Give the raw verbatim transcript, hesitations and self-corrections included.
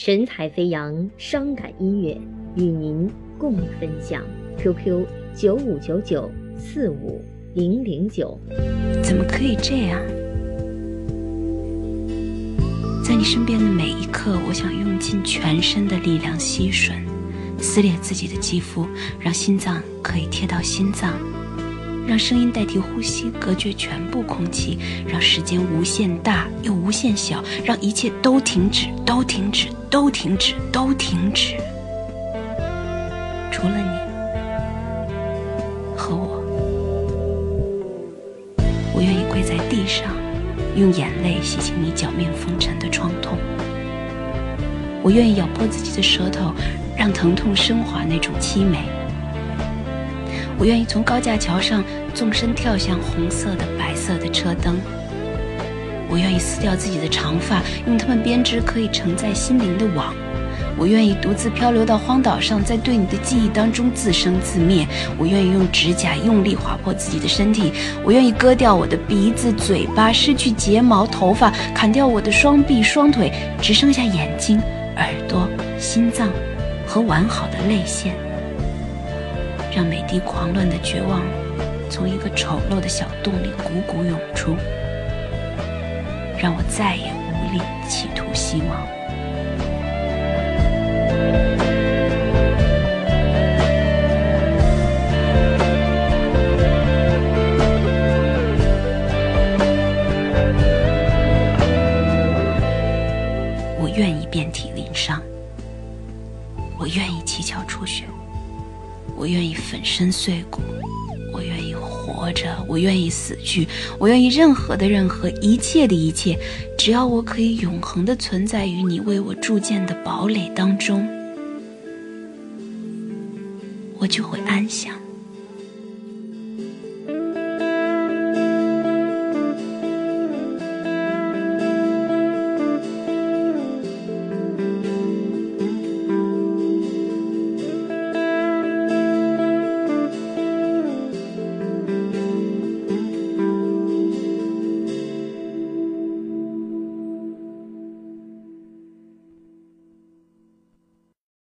神采飞扬，伤感音乐与您共分享。Q Q 九五九九四五零零九。怎么可以这样？在你身边的每一刻，我想用尽全身的力量吸吮，撕裂自己的肌肤，让心脏可以贴到心脏，让声音代替呼吸，隔绝全部空气，让时间无限大又无限小，让一切都停止，都停止，都停止，都停止，除了你和我。我愿意跪在地上，用眼泪洗清你脚面风尘的创痛。我愿意咬破自己的舌头，让疼痛升华那种凄美。我愿意从高架桥上纵身跳向红色的白色的车灯。我愿意撕掉自己的长发，用它们编织可以承载心灵的网。我愿意独自漂流到荒岛上，在对你的记忆当中自生自灭。我愿意用指甲用力划破自己的身体。我愿意割掉我的鼻子、嘴巴，失去睫毛、头发，砍掉我的双臂、双腿，只剩下眼睛、耳朵、心脏和完好的泪腺。让美帝狂乱的绝望从一个丑陋的小洞里汩汩涌出，让我再也无力企图希望。我愿意遍体鳞伤，我愿意七窍出血，我愿意粉身碎骨，我愿意活着，我愿意死去，我愿意任何的任何，一切的一切，只要我可以永恒的存在于你为我筑建的堡垒当中，我就会安详。